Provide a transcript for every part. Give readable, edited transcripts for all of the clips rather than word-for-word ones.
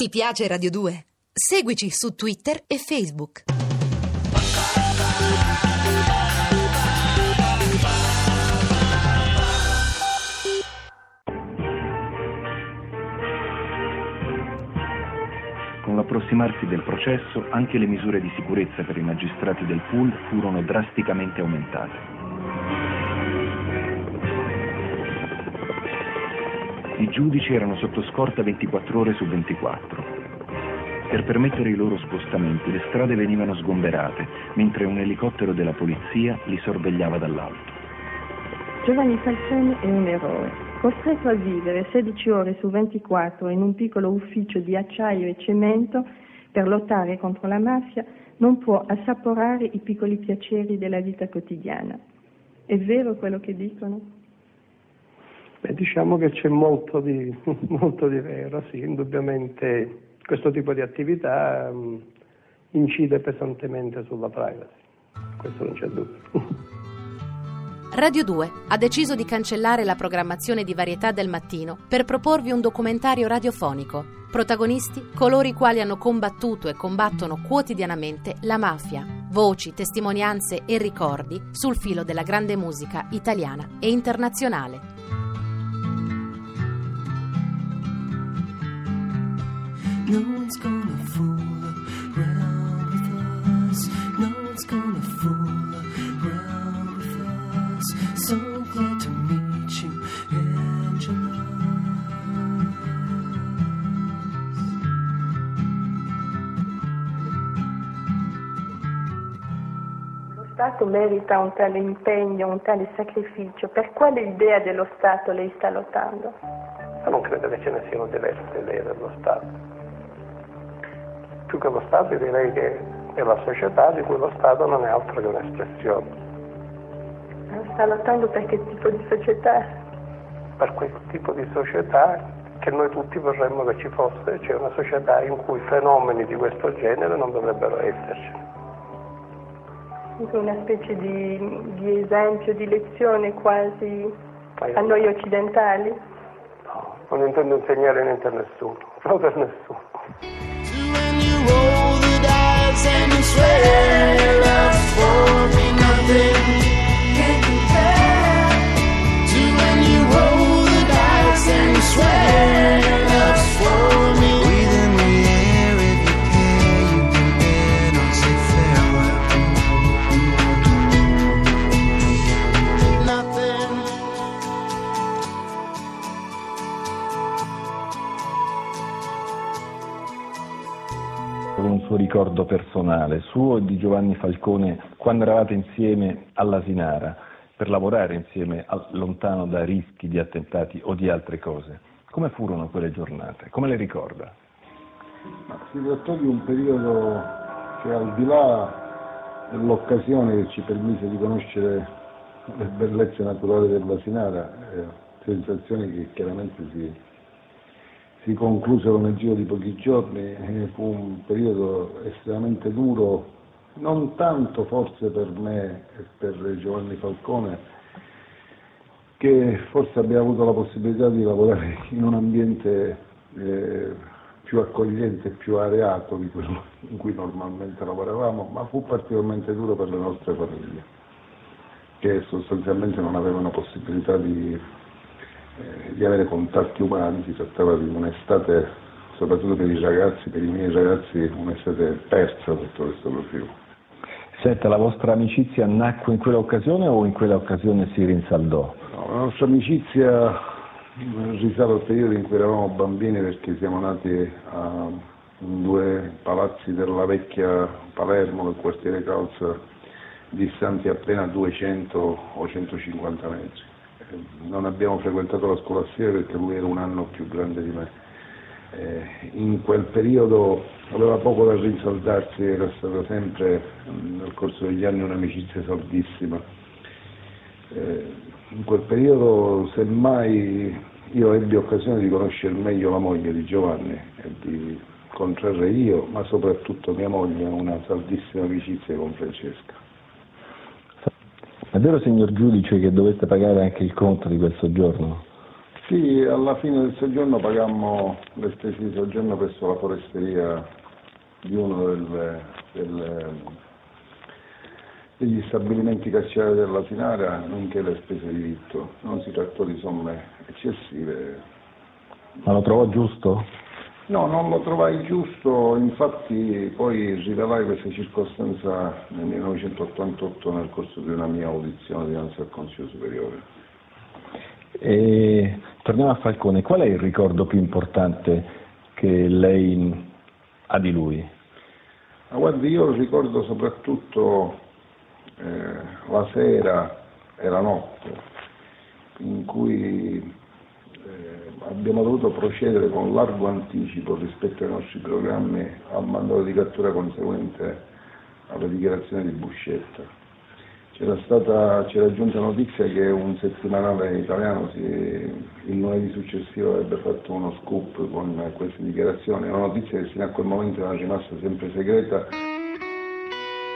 Ti piace Radio 2? Seguici su Twitter e Facebook. Con l'approssimarsi del processo, anche le misure di sicurezza per i magistrati del pool furono drasticamente aumentate. I giudici erano sotto scorta 24 ore su 24. Per permettere i loro spostamenti, le strade venivano sgomberate, mentre un elicottero della polizia li sorvegliava dall'alto. Giovanni Falcone è un eroe. Costretto a vivere 16 ore su 24 in un piccolo ufficio di acciaio e cemento per lottare contro la mafia, non può assaporare i piccoli piaceri della vita quotidiana. È vero quello che dicono? Beh, diciamo che c'è molto di vero, sì, indubbiamente questo tipo di attività incide pesantemente sulla privacy, questo non c'è dubbio. Radio 2 ha deciso di cancellare la programmazione di varietà del mattino per proporvi un documentario radiofonico, protagonisti coloro i quali hanno combattuto e combattono quotidianamente la mafia, voci, testimonianze e ricordi sul filo della grande musica italiana e internazionale. No one's gonna fool around with us. No one's gonna fool around with us. So glad to meet you, Angela. Lo Stato merita un tale impegno, un tale sacrificio. Per quale idea dello Stato lei sta lottando? Ma non credo che ce ne siano diverse idee dello Stato. Più che lo Stato, direi che è la società di cui lo Stato non è altro che un'espressione. Sta lottando per che tipo di società? Per quel tipo di società che noi tutti vorremmo che ci fosse, cioè una società in cui fenomeni di questo genere non dovrebbero esserci. Una specie di esempio, di lezione quasi a noi occidentali? No, non intendo insegnare niente a nessuno, proprio a nessuno. Un suo ricordo personale, suo e di Giovanni Falcone, quando eravate insieme alla Sinara, per lavorare insieme lontano da rischi di attentati o di altre cose. Come furono quelle giornate? Come le ricorda? Ma si trattò di un periodo che, al di là dell'occasione che ci permise di conoscere le bellezze naturali della Sinara, sensazioni che chiaramente si conclusero nel giro di pochi giorni, fu un periodo estremamente duro, non tanto forse per me e per Giovanni Falcone, che forse abbiamo avuto la possibilità di lavorare in un ambiente più accogliente e più areato di quello in cui normalmente lavoravamo, ma fu particolarmente duro per le nostre famiglie, che sostanzialmente non avevano possibilità di avere contatti umani. Si trattava di un'estate, soprattutto per i ragazzi, per i miei ragazzi, un'estate persa sotto questo profilo. Senta, la vostra amicizia nacque in quell'occasione o in quell'occasione si rinsaldò? No, la nostra amicizia risale al periodo in cui eravamo bambini, perché siamo nati in due palazzi della vecchia Palermo, nel quartiere Calza, distanti appena 200 o 150 metri. Non abbiamo frequentato la scuola assieme perché lui era un anno più grande di me. In quel periodo aveva poco da rinsaldarsi, era stata sempre nel corso degli anni un'amicizia saldissima. In quel periodo semmai io ebbi occasione di conoscere meglio la moglie di Giovanni e di contrarre io, ma soprattutto mia moglie, una saldissima amicizia con Francesca. È vero, signor giudice, che doveste pagare anche il conto di quel soggiorno? Sì, alla fine del soggiorno pagammo le spese di soggiorno presso la foresteria di uno degli stabilimenti carcerari della Sinara, nonché le spese di vitto. Non si trattò di somme eccessive. Ma lo trovò giusto? No, non lo trovai giusto, infatti poi rilevai questa circostanza nel 1988 nel corso di una mia audizione dinanzi al Consiglio Superiore. E torniamo a Falcone, qual è il ricordo più importante che lei ha di lui? Ma guardi, io ricordo soprattutto la sera e la notte in cui abbiamo dovuto procedere con largo anticipo rispetto ai nostri programmi al mandato di cattura conseguente alla dichiarazione di Buscetta. C'era giunta notizia che un settimanale italiano il lunedì successivo avrebbe fatto uno scoop con queste dichiarazioni, una notizia che fino a quel momento era rimasta sempre segreta.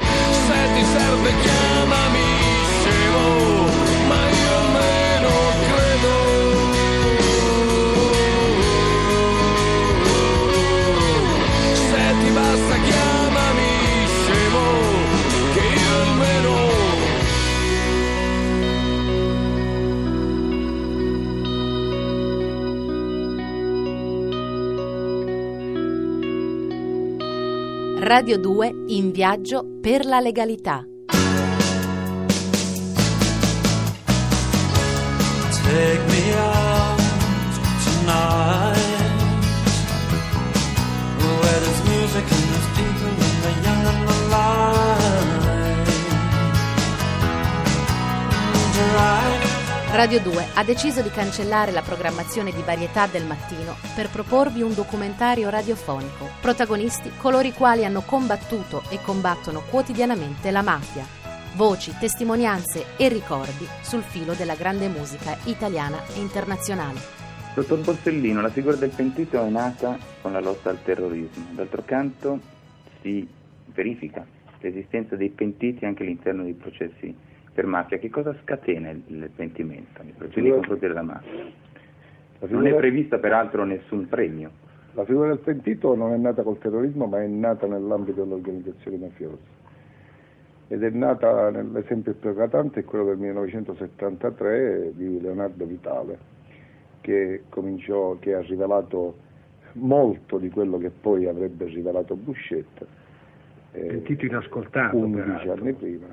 Se ti serve chiamami, scemo, ma io meno credo. Basta, chiamami scemo, che io almeno. Radio 2 in viaggio per la legalità. Take me out tonight. And there's people and they're young and alive. Radio 2 ha deciso di cancellare la programmazione di varietà del mattino per proporvi un documentario radiofonico. Protagonisti coloro i quali hanno combattuto e combattono quotidianamente la mafia. Voci, testimonianze e ricordi sul filo della grande musica italiana e internazionale. Dottor Borsellino, la figura del pentito è nata con la lotta al terrorismo. D'altro canto si verifica l'esistenza dei pentiti anche all'interno dei processi per mafia. Che cosa scatena il pentimento nei processi nei confronti della mafia? Non è prevista peraltro nessun premio. La figura del pentito non è nata col terrorismo, ma è nata nell'ambito dell'organizzazione mafiosa. Ed è nata, l'esempio più eclatante è quello del 1973 di Leonardo Vitale, che ha rivelato molto di quello che poi avrebbe rivelato Buscetta. Pentito inascoltato 11 anni prima.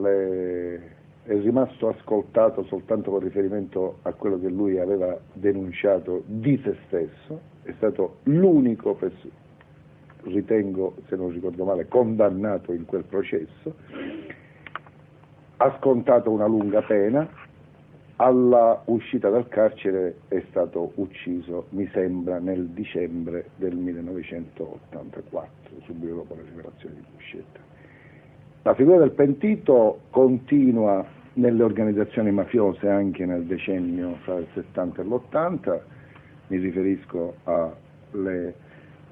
È rimasto ascoltato soltanto con riferimento a quello che lui aveva denunciato di se stesso. È stato l'unico, ritengo, se non ricordo male, condannato in quel processo. Ha scontato una lunga pena. Alla uscita dal carcere è stato ucciso, mi sembra, nel dicembre del 1984, subito dopo la liberazione di Buscetta. La figura del pentito continua nelle organizzazioni mafiose anche nel decennio fra il 70 e l'80, mi riferisco alle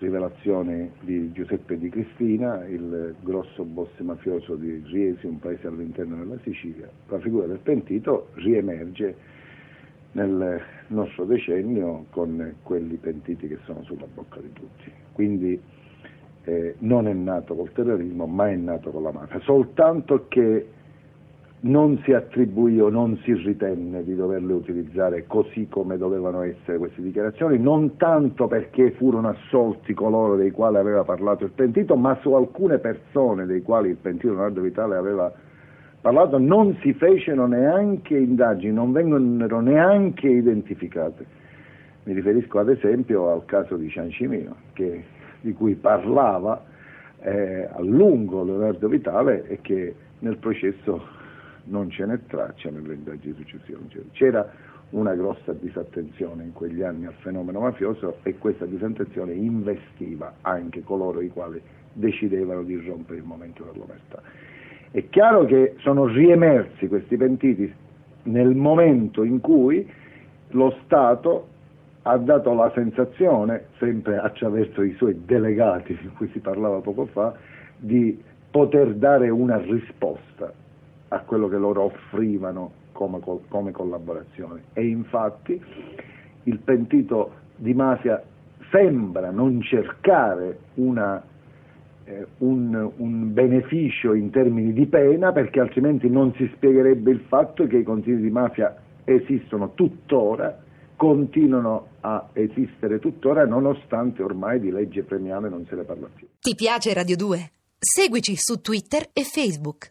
rivelazioni di Giuseppe Di Cristina, il grosso boss mafioso di Riesi, un paese all'interno della Sicilia. La figura del pentito riemerge nel nostro decennio con quelli pentiti che sono sulla bocca di tutti. Quindi non è nato col terrorismo, ma è nato con la mafia, soltanto che non si attribuì o non si ritenne di doverle utilizzare così come dovevano essere queste dichiarazioni, non tanto perché furono assolti coloro dei quali aveva parlato il pentito, ma su alcune persone dei quali il pentito Leonardo Vitale aveva parlato non si fecero neanche indagini, non vennero neanche identificate. Mi riferisco ad esempio al caso di Ciancimino, di cui parlava a lungo Leonardo Vitale e che nel processo non ce n'è traccia, nelle indagini successive. C'era una grossa disattenzione in quegli anni al fenomeno mafioso e questa disattenzione investiva anche coloro i quali decidevano di rompere il momento dell'omertà. È chiaro che sono riemersi questi pentiti nel momento in cui lo Stato ha dato la sensazione, sempre attraverso i suoi delegati di cui si parlava poco fa, di poter dare una risposta a quello che loro offrivano come collaborazione. E infatti il pentito di mafia sembra non cercare un beneficio in termini di pena, perché altrimenti non si spiegherebbe il fatto che i consigli di mafia esistono tuttora, continuano a esistere tuttora, nonostante ormai di legge premiale non se ne parla più. Ti piace Radio 2? Seguici su Twitter e Facebook.